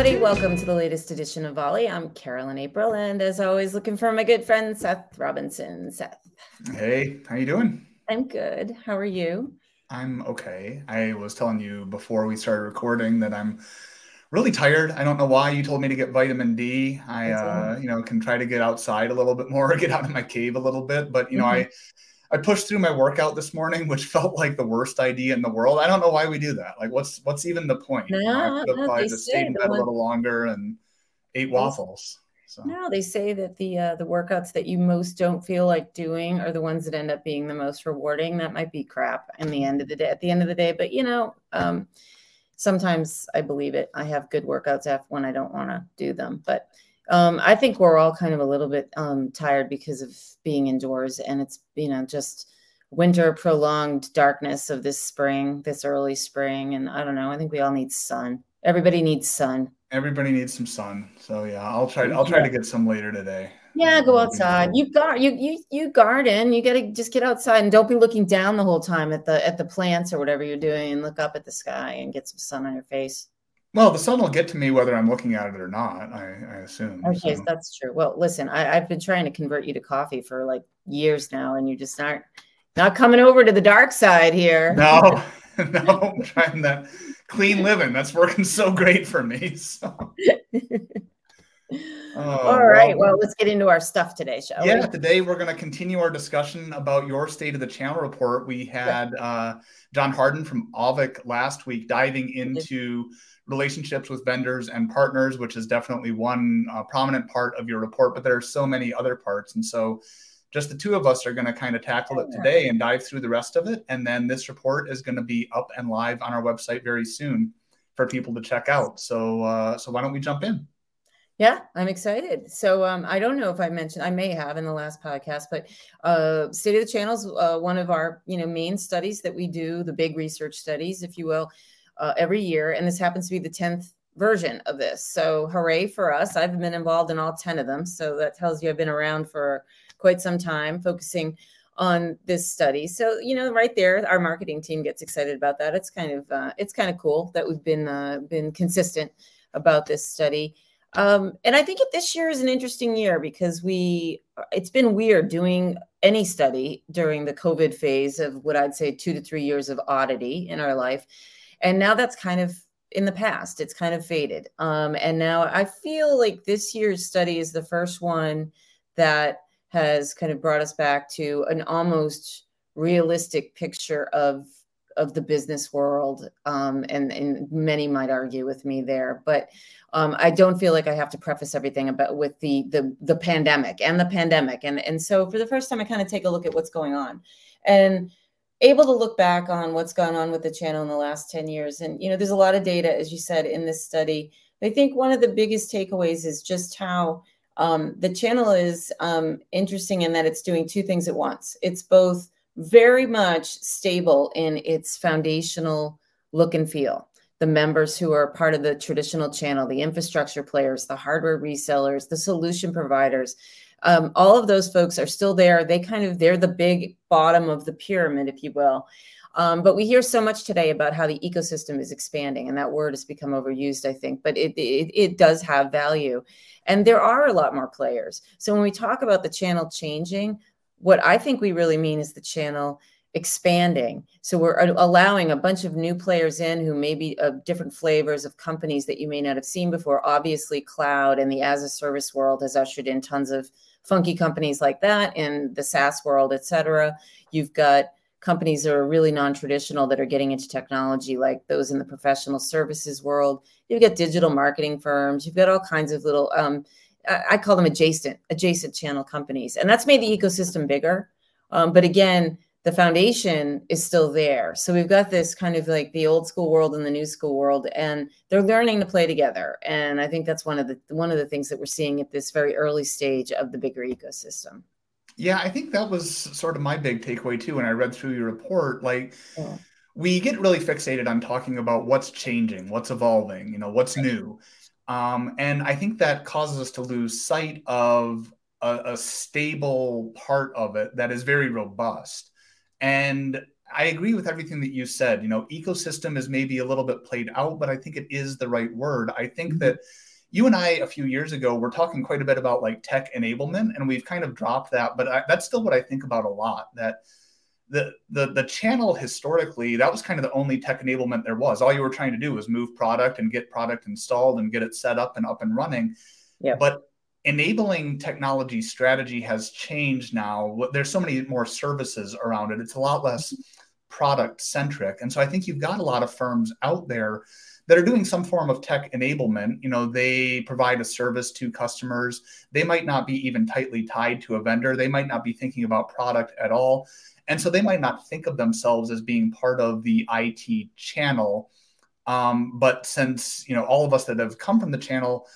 everybody. Welcome to the latest edition of Volley. I'm Carolyn April, and as always, looking for my good friend, Seth Robinson. Seth. Hey, how you doing? I'm good. How are you? I'm okay. I was telling you before we started recording that I'm really tired. I don't know why. You told me to get vitamin D. I can try to get outside a little bit more, get out of my cave a little bit, but I pushed through my workout this morning, which felt like the worst idea in the world. I don't know why we do that. Like, what's even the point? No, I could have probably just stayed in bed a little longer and ate waffles. So. No, they say that the workouts that you most don't feel like doing are the ones that end up being the most rewarding. That might be crap at the end of the day. But, sometimes I believe it. I have good workouts when I don't want to do them. But I think we're all kind of a little bit tired because of being indoors, and it's, just winter, prolonged darkness of this early spring. And I don't know, I think we all need sun. Everybody needs sun. Everybody needs some sun. So yeah, I'll try to get some later today. Yeah. Go outside. You garden, you got to just get outside and don't be looking down the whole time at the plants or whatever you're doing, and look up at the sky and get some sun on your face. Well, the sun will get to me whether I'm looking at it or not, I assume. Okay, so that's true. Well, listen, I've been trying to convert you to coffee for like years now, and you're just not coming over to the dark side here. No, I'm trying that clean living. That's working so great for me. So. All right. Well, let's get into our stuff today, shall we? Yeah, today we're going to continue our discussion about your State of the Channel report. We had John Harden from Avic last week diving into relationships with vendors and partners, which is definitely one prominent part of your report, but there are so many other parts. And so just the two of us are going to kind of tackle it today and dive through the rest of it. And then this report is going to be up and live on our website very soon for people to check out. So why don't we jump in? Yeah, I'm excited. So I don't know if I mentioned, I may have in the last podcast, but State of the Channel is one of our main studies that we do, the big research studies, if you will, every year. And this happens to be the 10th version of this. So hooray for us. I've been involved in all 10 of them. So that tells you I've been around for quite some time focusing on this study. So, right there, our marketing team gets excited about that. It's kind of cool that we've been consistent about this study. And I think this year is an interesting year because it's been weird doing any study during the COVID phase of what I'd say 2 to 3 years of oddity in our life. And now that's kind of in the past, it's kind of faded. And now I feel like this year's study is the first one that has kind of brought us back to an almost realistic picture of the business world. And many might argue with me there, but I don't feel like I have to preface everything with the pandemic and the pandemic. And so for the first time, I kind of take a look at what's going on and able to look back on what's gone on with the channel in the last 10 years. And, there's a lot of data, as you said, in this study. I think one of the biggest takeaways is just how the channel is interesting in that it's doing two things at once. It's both very much stable in its foundational look and feel. The members who are part of the traditional channel, the infrastructure players, the hardware resellers, the solution providers, all of those folks are still there. They're the big bottom of the pyramid, if you will. But we hear so much today about how the ecosystem is expanding, and that word has become overused, I think, but it does have value. And there are a lot more players. So when we talk about the channel changing, what I think we really mean is the channel expanding. So we're allowing a bunch of new players in who may be of different flavors of companies that you may not have seen before. Obviously, cloud and the as a service world has ushered in tons of funky companies like that in the SaaS world, et cetera. You've got companies that are really non-traditional that are getting into technology, like those in the professional services world. You've got digital marketing firms. You've got all kinds of little, I call them adjacent channel companies. And that's made the ecosystem bigger. But again, the foundation is still there. So we've got this kind of like the old school world and the new school world, and they're learning to play together. And I think that's one of the things that we're seeing at this very early stage of the bigger ecosystem. Yeah, I think that was sort of my big takeaway too. When I read through your report, We get really fixated on talking about what's changing, what's evolving, what's new. And I think that causes us to lose sight of a stable part of it that is very robust. And I agree with everything that you said. You know, ecosystem is maybe a little bit played out, but I think it is the right word. I think that you and I, a few years ago, were talking quite a bit about like tech enablement, and we've kind of dropped that, but that's still what I think about a lot, that the channel historically, that was kind of the only tech enablement there was. All you were trying to do was move product and get product installed and get it set up and up and running. Yeah. But enabling technology strategy has changed now. There's so many more services around it. It's a lot less product centric. And so I think you've got a lot of firms out there that are doing some form of tech enablement. You know, they provide a service to customers. They might not be even tightly tied to a vendor. They might not be thinking about product at all. And so they might not think of themselves as being part of the IT channel. But since, you know, all of us that have come from the channel,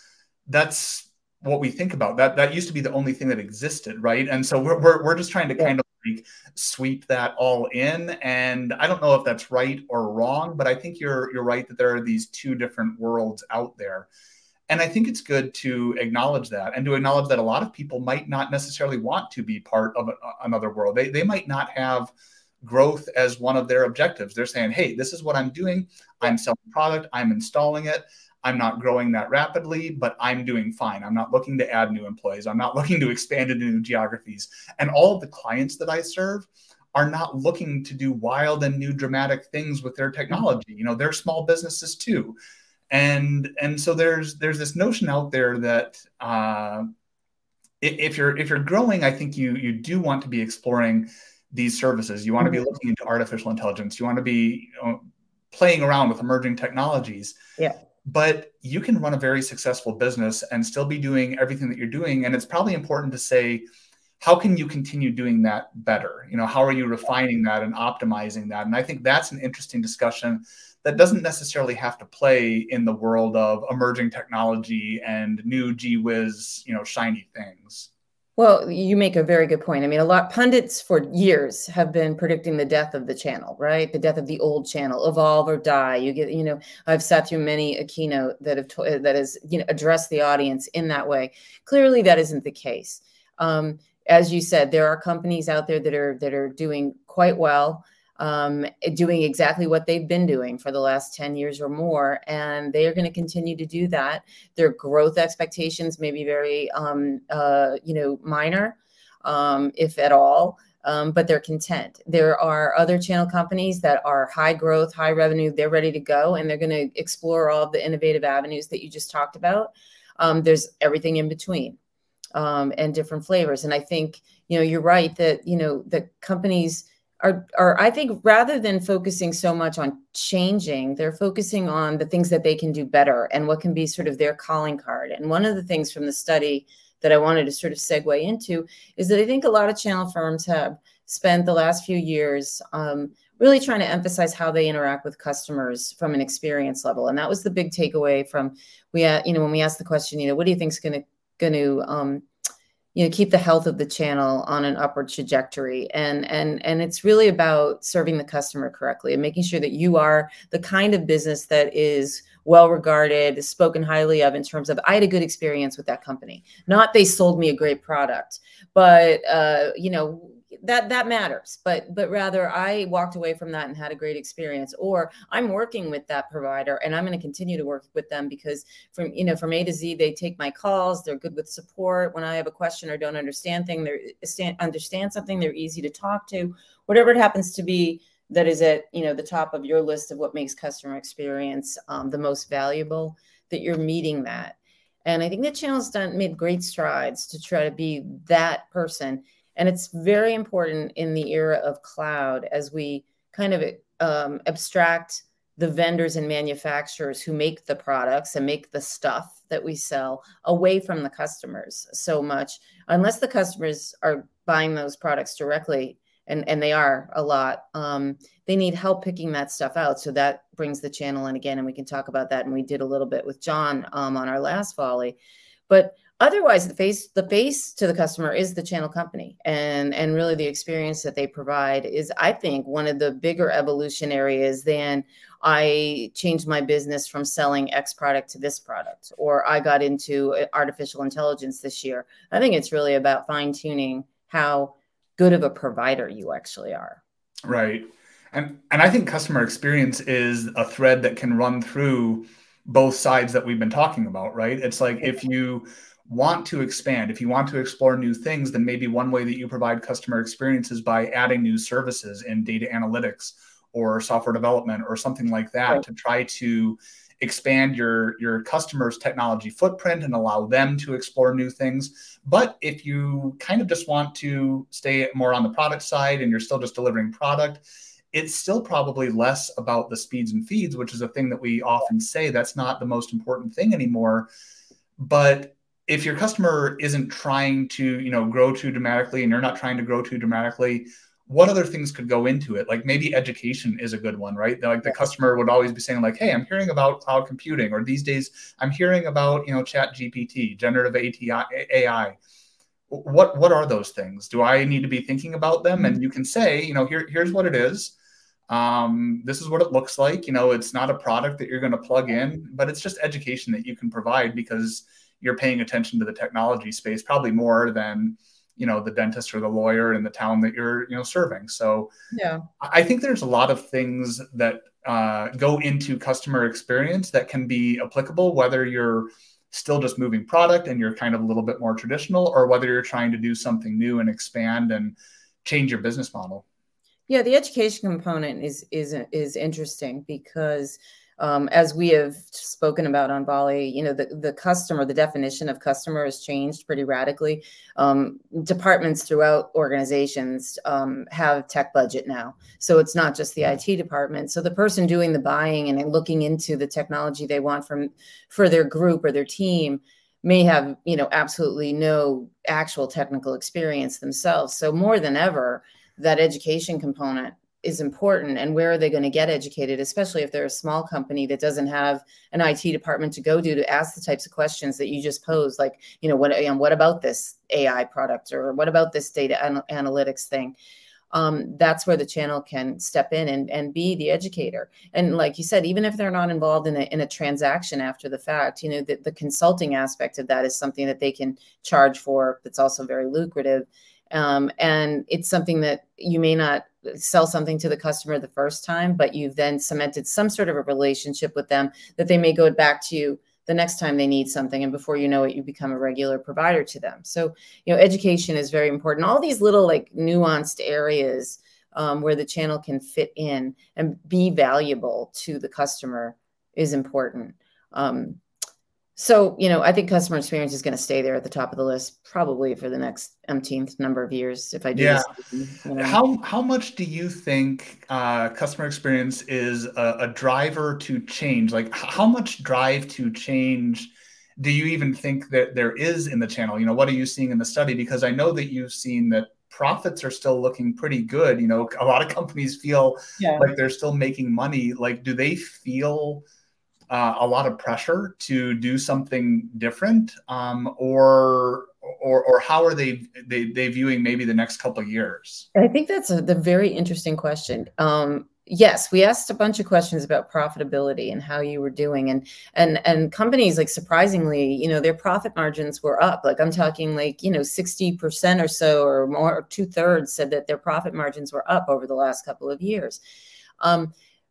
that's what we think about. That used to be the only thing that existed, right? And so we're just trying to kind of like sweep that all in. And I don't know if that's right or wrong, but I think you're right that there are these two different worlds out there. And I think it's good to acknowledge that, and to acknowledge that a lot of people might not necessarily want to be part of another world. They might not have growth as one of their objectives. They're saying, hey, this is what I'm doing. I'm selling product. I'm installing it. I'm not growing that rapidly, but I'm doing fine. I'm not looking to add new employees. I'm not looking to expand into new geographies. And all of the clients that I serve are not looking to do wild and new dramatic things with their technology. You know, they're small businesses too. And so there's this notion out there that if you're growing, I think you do want to be exploring these services. You want to be looking into artificial intelligence. You want to be playing around with emerging technologies. Yeah. But you can run a very successful business and still be doing everything that you're doing. And it's probably important to say, how can you continue doing that better? You know, how are you refining that and optimizing that? And I think that's an interesting discussion that doesn't necessarily have to play in the world of emerging technology and new gee whiz, you know, shiny things. Well, you make a very good point. I mean, a lot pundits for years have been predicting the death of the channel, right? The death of the old channel, evolve or die. You get, you know, I've sat through many a keynote that has, you know, addressed the audience in that way. Clearly, that isn't the case. As you said, there are companies out there that are doing quite well, doing exactly what they've been doing for the last 10 years or more, and they are going to continue to do that. Their growth expectations may be very, minor, if at all, but they're content. There are other channel companies that are high growth, high revenue. They're ready to go, and they're going to explore all of the innovative avenues that you just talked about. There's everything in between. And different flavors. And I think, you know, you're right that, you know, the companies are, I think, rather than focusing so much on changing, they're focusing on the things that they can do better and what can be sort of their calling card. And one of the things from the study that I wanted to sort of segue into is that I think a lot of channel firms have spent the last few years really trying to emphasize how they interact with customers from an experience level. And that was the big takeaway from, when we asked the question, you know, what do you think is going to keep the health of the channel on an upward trajectory, and it's really about serving the customer correctly and making sure that you are the kind of business that is well regarded, is spoken highly of in terms of I had a good experience with that company, not they sold me a great product, but that matters, but rather I walked away from that and had a great experience, or I'm working with that provider and I'm going to continue to work with them because from A to Z, they take my calls. They're good with support. When I have a question or don't understand thing, they understand something. They're easy to talk to, whatever it happens to be that is at, you know, the top of your list of what makes customer experience the most valuable, that you're meeting that. And I think the channel's made great strides to try to be that person. And it's very important in the era of cloud as we kind of abstract the vendors and manufacturers who make the products and make the stuff that we sell away from the customers so much. Unless the customers are buying those products directly, and they are a lot, they need help picking that stuff out. So that brings the channel in again, and we can talk about that. And we did a little bit with John on our last volley. But otherwise, the face to the customer is the channel company, and really the experience that they provide is, I think, one of the bigger evolution areas than I changed my business from selling X product to this product, or I got into artificial intelligence this year. I think it's really about fine tuning how good of a provider you actually are. Right. And I think customer experience is a thread that can run through both sides that we've been talking about, right? It's like, if you want to expand, if you want to explore new things, then maybe one way that you provide customer experience is by adding new services in data analytics or software development or something like that, right, to try to expand your customer's technology footprint and allow them to explore new things. But if you kind of just want to stay more on the product side and you're still just delivering product, it's still probably less about the speeds and feeds, which is a thing that we often say that's not the most important thing anymore. But if your customer isn't trying to, you know, grow too dramatically and you're not trying to grow too dramatically, what other things could go into it? Like maybe education is a good one, right? Like the customer would always be saying like, hey, I'm hearing about cloud computing, or these days I'm hearing about, you know, ChatGPT, generative AI. What are those things? Do I need to be thinking about them? And you can say, you know, here's what it is. This is what it looks like. You know, it's not a product that you're going to plug in, but it's just education that you can provide because you're paying attention to the technology space, probably more than, you know, the dentist or the lawyer in the town that you're, you know, serving. So yeah, I think there's a lot of things that go into customer experience that can be applicable, whether you're still just moving product and you're kind of a little bit more traditional, or whether you're trying to do something new and expand and change your business model. Yeah, the education component is interesting because as we have spoken about on Volley, you know, the customer, the definition of customer has changed pretty radically. Departments throughout organizations have tech budget now. So it's not just the IT department. So the person doing the buying and looking into the technology they want for their group or their team may have, you know, absolutely no actual technical experience themselves. So more than ever, that education component is important. And where are they going to get educated, especially if they're a small company that doesn't have an IT department to go to ask the types of questions that you just posed, like, you know, what about this AI product, or what about this data analytics thing? That's where the channel can step in and be the educator. And like you said, even if they're not involved in a transaction after the fact, you know, the consulting aspect of that is something that they can charge for. That's also very lucrative. And it's something that you may not sell something to the customer the first time, but you've then cemented some sort of a relationship with them that they may go back to you the next time they need something. And before you know it, you become a regular provider to them. So, you know, education is very important. All these little like nuanced areas where the channel can fit in and be valuable to the customer is important. So, you know, I think customer experience is going to stay there at the top of the list probably for the next umpteenth number of years. If I do, yeah. This, you know. How much do you think customer experience is a driver to change? Like, how much drive to change do you even think that there is in the channel? You know, what are you seeing in the study? Because I know that you've seen that profits are still looking pretty good. You know, a lot of companies feel like they're still making money. Like, do they feel a lot of pressure to do something different, or how are they viewing maybe the next couple of years? I think that's the very interesting question. Yes, we asked a bunch of questions about profitability and how you were doing, and companies, like, surprisingly, you know, their profit margins were up. Like, I'm talking like, you know, 60% or so or more, or 2/3 said that their profit margins were up over the last couple of years.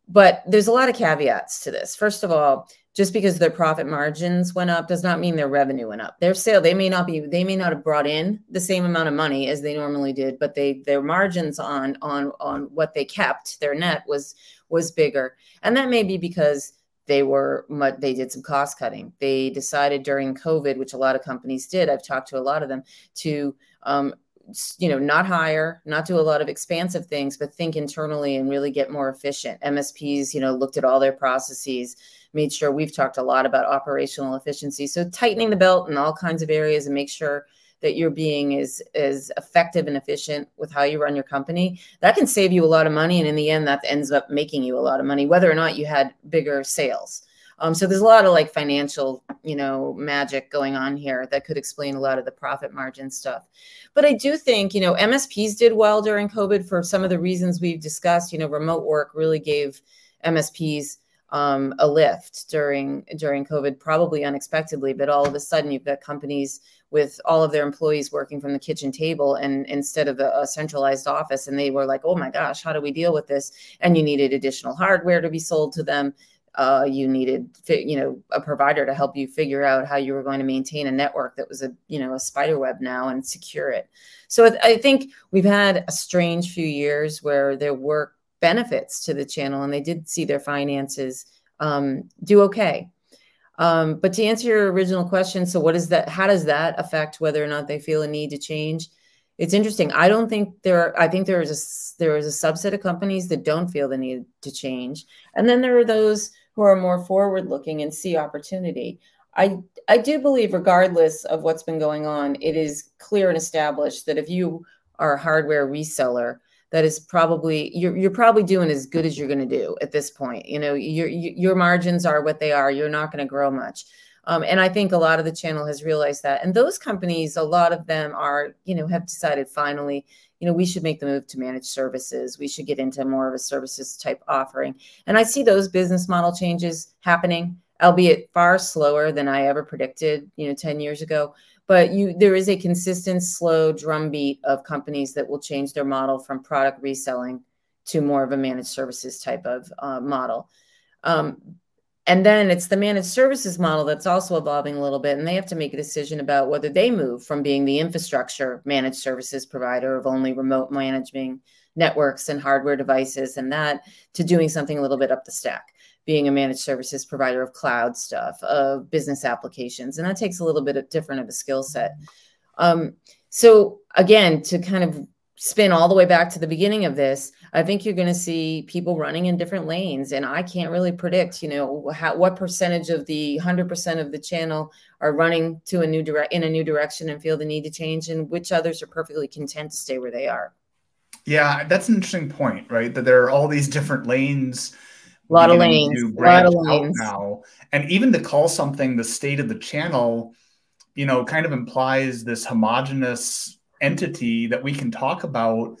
But there's a lot of caveats to this. First of all, just because their profit margins went up does not mean their revenue went up. Their sale, they may not have brought in the same amount of money as they normally did, but their margins on what they kept, their net was bigger. And that may be because they did some cost cutting. They decided during COVID, which a lot of companies did, I've talked to a lot of them, to you know, not hire, not do a lot of expansive things, but think internally and really get more efficient. MSPs, you know, looked at all their processes, made sure — we've talked a lot about operational efficiency. So tightening the belt in all kinds of areas and make sure that you're being as effective and efficient with how you run your company. That can save you a lot of money. And in the end, that ends up making you a lot of money, whether or not you had bigger sales. So there's a lot of like financial, you know, magic going on here that could explain a lot of the profit margin stuff. But I do think, you know, MSPs did well during COVID for some of the reasons we've discussed. You know, remote work really gave MSPs a lift during COVID, probably unexpectedly, but all of a sudden you've got companies with all of their employees working from the kitchen table and instead of a centralized office. And they were like, oh my gosh, how do we deal with this? And you needed additional hardware to be sold to them. You needed, a provider to help you figure out how you were going to maintain a network that was a spider web now and secure it. So I think we've had a strange few years where there were benefits to the channel and they did see their finances do okay. But to answer your original question, so what is that? How does that affect whether or not they feel a need to change? It's interesting. I don't think there is a subset of companies that don't feel the need to change. And then there are those who are more forward looking and see opportunity. I do believe regardless of what's been going on, it is clear and established that if you are a hardware reseller, that is probably, you're probably doing as good as you're going to do at this point. Your margins are what they are. You're not going to grow much. And I think a lot of the channel has realized that. And those companies, a lot of them are, have decided finally, we should make the move to managed services. We should get into more of a services type offering. And I see those business model changes happening, albeit far slower than I ever predicted, 10 years ago. But there is a consistent, slow drumbeat of companies that will change their model from product reselling to more of a managed services type of model. And then it's the managed services model that's also evolving a little bit, and they have to make a decision about whether they move from being the infrastructure managed services provider of only remote managing networks and hardware devices and that to doing something a little bit up the stack, being a managed services provider of cloud stuff, of business applications. And that takes a little bit of different of a skill set. So again, to kind of spin all the way back to the beginning of this, I think you're going to see people running in different lanes. And I can't really predict, what percentage of the 100% of the channel are running to a new direction and feel the need to change, and which others are perfectly content to stay where they are. Yeah, that's an interesting point, right? That there are all these different lanes. A lot of lanes now. And even to call something the state of the channel, kind of implies this homogenous entity that we can talk about,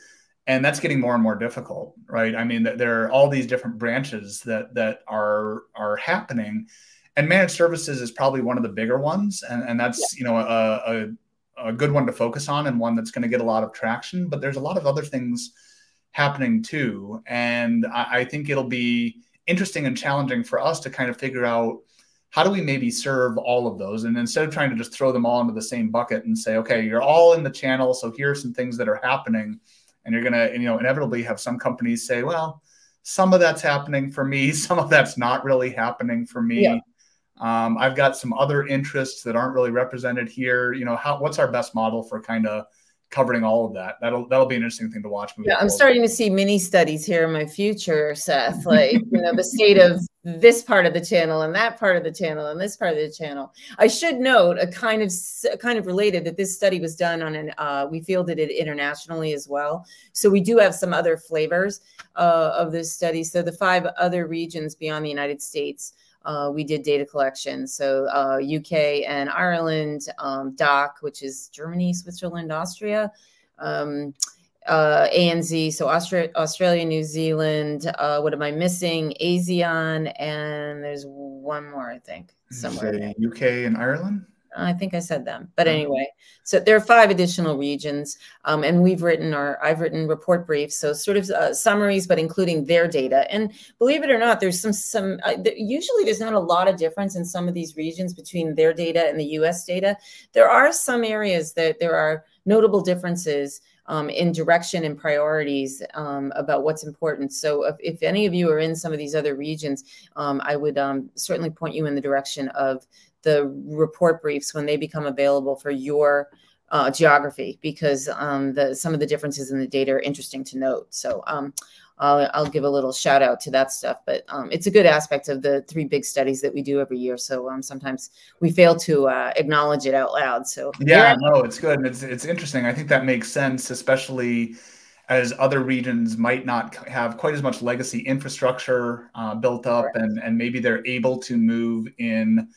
and that's getting more and more difficult, right? I mean, there are all these different branches that are happening, and managed services is probably one of the bigger ones, and that's a good one to focus on and one that's going to get a lot of traction. But there's a lot of other things happening too, and I think it'll be interesting and challenging for us to kind of figure out how do we maybe serve all of those, and instead of trying to just throw them all into the same bucket and say, okay, you're all in the channel, so here are some things that are happening, and you're gonna inevitably have some companies say, well, some of that's happening for me, some of that's not really happening for me. Yeah. I've got some other interests that aren't really represented here. What's our best model for kind of covering all of that? That'll be an interesting thing to watch. Yeah, I'm starting to see mini studies here in my future, Seth, like, the state of this part of the channel and that part of the channel and this part of the channel. I should note, kind of related, that this study was done on we fielded it internationally as well. So we do have some other flavors of this study. So the 5 other regions beyond the United States, we did data collection. So UK and Ireland, DACH, which is Germany, Switzerland, Austria, ANZ, so Australia, New Zealand. What am I missing? ASEAN, and there's one more, I think, somewhere. UK and Ireland? I think I said them. But anyway, so there are 5 additional regions, and I've written report briefs, so sort of summaries, but including their data. And believe it or not, there's usually there's not a lot of difference in some of these regions between their data and the U.S. data. There are some areas that there are notable differences in direction and priorities about what's important. So if any of you are in some of these other regions, I would certainly point you in the direction of the report briefs when they become available for your geography, because some of the differences in the data are interesting to note. So I'll give a little shout out to that stuff, but it's a good aspect of the 3 big studies that we do every year. So sometimes we fail to acknowledge it out loud. So yeah, no, it's good. And it's interesting. I think that makes sense, especially as other regions might not have quite as much legacy infrastructure built up, right. And maybe they're able to move in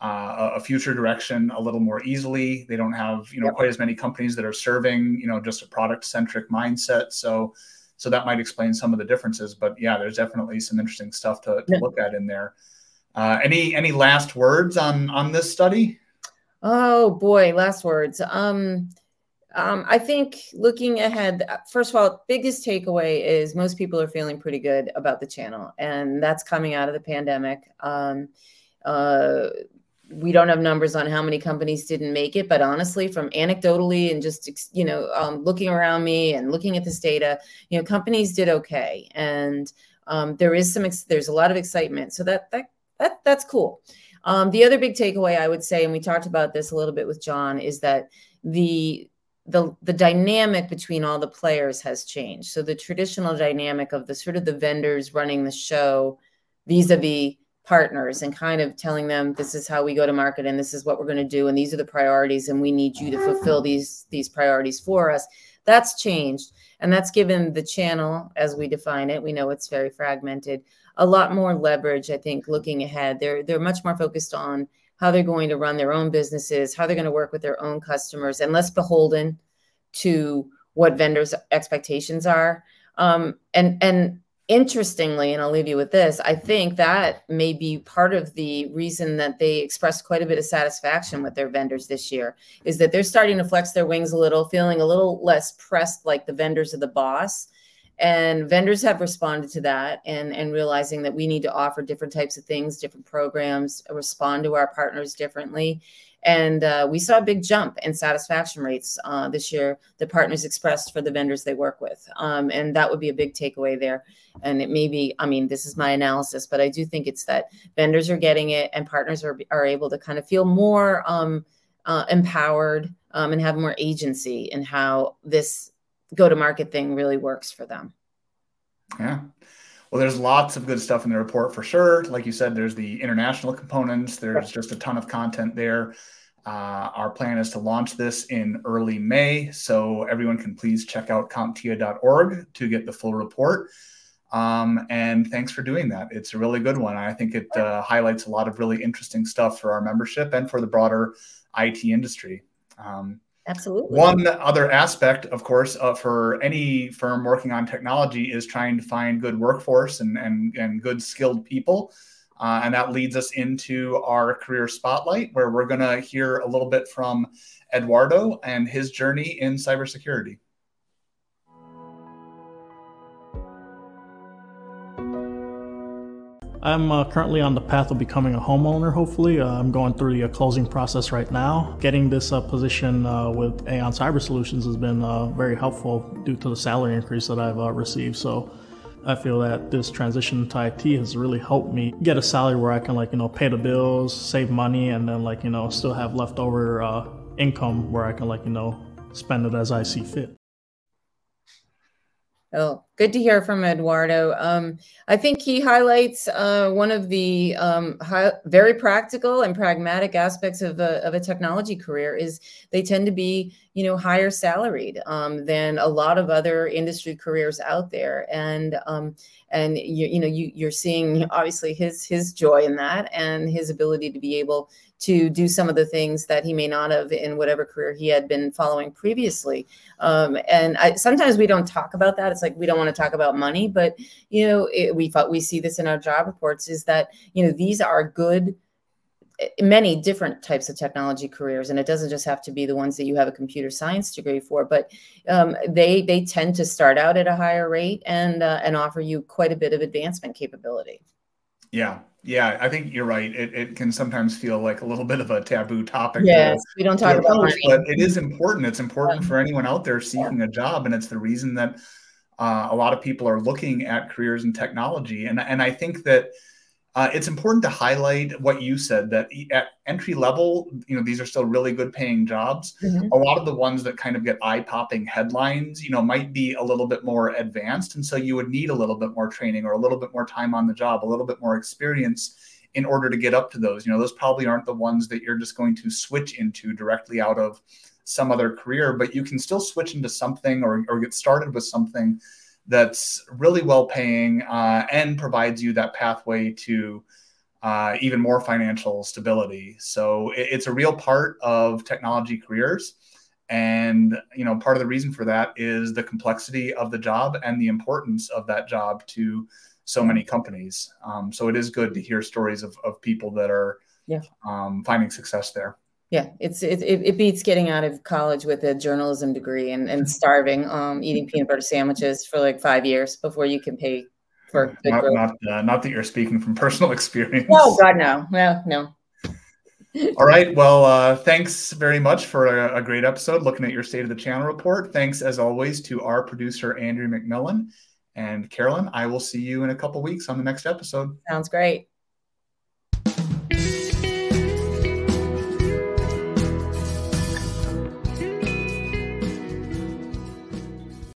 a future direction a little more easily. They don't have, quite as many companies that are serving, just a product centric mindset. So So that might explain some of the differences. But yeah, there's definitely some interesting stuff to look at in there. Any last words on this study? Oh boy, last words. I think looking ahead, first of all, biggest takeaway is most people are feeling pretty good about the channel, and that's coming out of the pandemic. We don't have numbers on how many companies didn't make it, but honestly, from anecdotally and just, looking around me and looking at this data, companies did okay. And there's a lot of excitement. So that's cool. The other big takeaway I would say, and we talked about this a little bit with John, is that the dynamic between all the players has changed. So the traditional dynamic of the sort of the vendors running the show vis-a-vis partners and kind of telling them, this is how we go to market and this is what we're going to do. And these are the priorities and we need you to fulfill these priorities for us. That's changed. And that's given the channel, as we define it, we know it's very fragmented, a lot more leverage, I think, looking ahead. They're much more focused on how they're going to run their own businesses, how they're going to work with their own customers, and less beholden to what vendors' expectations are. And interestingly, and I'll leave you with this, I think that may be part of the reason that they expressed quite a bit of satisfaction with their vendors this year, is that they're starting to flex their wings a little, feeling a little less pressed like the vendors are the boss. And vendors have responded to that and realizing that we need to offer different types of things, different programs, respond to our partners differently. And we saw a big jump in satisfaction rates this year, the partners expressed for the vendors they work with. And that would be a big takeaway there. And it may be, this is my analysis, but I do think it's that vendors are getting it and partners are able to kind of feel more empowered and have more agency in how this go-to-market thing really works for them. Yeah. Well, there's lots of good stuff in the report for sure. Like you said, there's the international components. There's just a ton of content there. Our plan is to launch this in early May. So everyone can please check out CompTIA.org to get the full report. And thanks for doing that. It's a really good one. I think it highlights a lot of really interesting stuff for our membership and for the broader IT industry. Absolutely. One other aspect, of course, for any firm working on technology is trying to find good workforce and good skilled people. And that leads us into our career spotlight, where we're going to hear a little bit from Eduardo and his journey in cybersecurity. I'm currently on the path of becoming a homeowner, hopefully. I'm going through the closing process right now. Getting this position with Aon Cyber Solutions has been very helpful due to the salary increase that I've received. So I feel that this transition to IT has really helped me get a salary where I can pay the bills, save money, and then still have leftover income where I can spend it as I see fit. Oh, good to hear from Eduardo. I think he highlights one of the very practical and pragmatic aspects of a technology career is they tend to be, higher salaried than a lot of other industry careers out there. And you're seeing obviously his joy in that and his ability to be able to do some of the things that he may not have in whatever career he had been following previously. And sometimes we don't talk about that. It's like, we don't want to talk about money, but we see this in our job reports is that, these are good, many different types of technology careers. And it doesn't just have to be the ones that you have a computer science degree for, but they tend to start out at a higher rate and offer you quite a bit of advancement capability. Yeah. Yeah, I think you're right. It can sometimes feel like a little bit of a taboo topic. Yes, we don't talk about it. But it is important. It's important for anyone out there seeking a job. And it's the reason that a lot of people are looking at careers in technology. And I think that it's important to highlight what you said, that at entry level, these are still really good paying jobs. Mm-hmm. A lot of the ones that kind of get eye-popping headlines, might be a little bit more advanced. And so you would need a little bit more training or a little bit more time on the job, a little bit more experience in order to get up to those. Those probably aren't the ones that you're just going to switch into directly out of some other career, but you can still switch into something or get started with something that's really well-paying and provides you that pathway to even more financial stability. So it's a real part of technology careers. And, you know, part of the reason for that is the complexity of the job and the importance of that job to so many companies. So it is good to hear stories of people that are finding success there. Yeah, it beats getting out of college with a journalism degree and starving, eating peanut butter sandwiches for like 5 years before you can pay for good growth. Not that you're speaking from personal experience. Oh, God, no. All right. Well, thanks very much for a great episode looking at your State of the Channel report. Thanks, as always, to our producer, Andrew McMillan. And Carolyn, I will see you in a couple weeks on the next episode. Sounds great.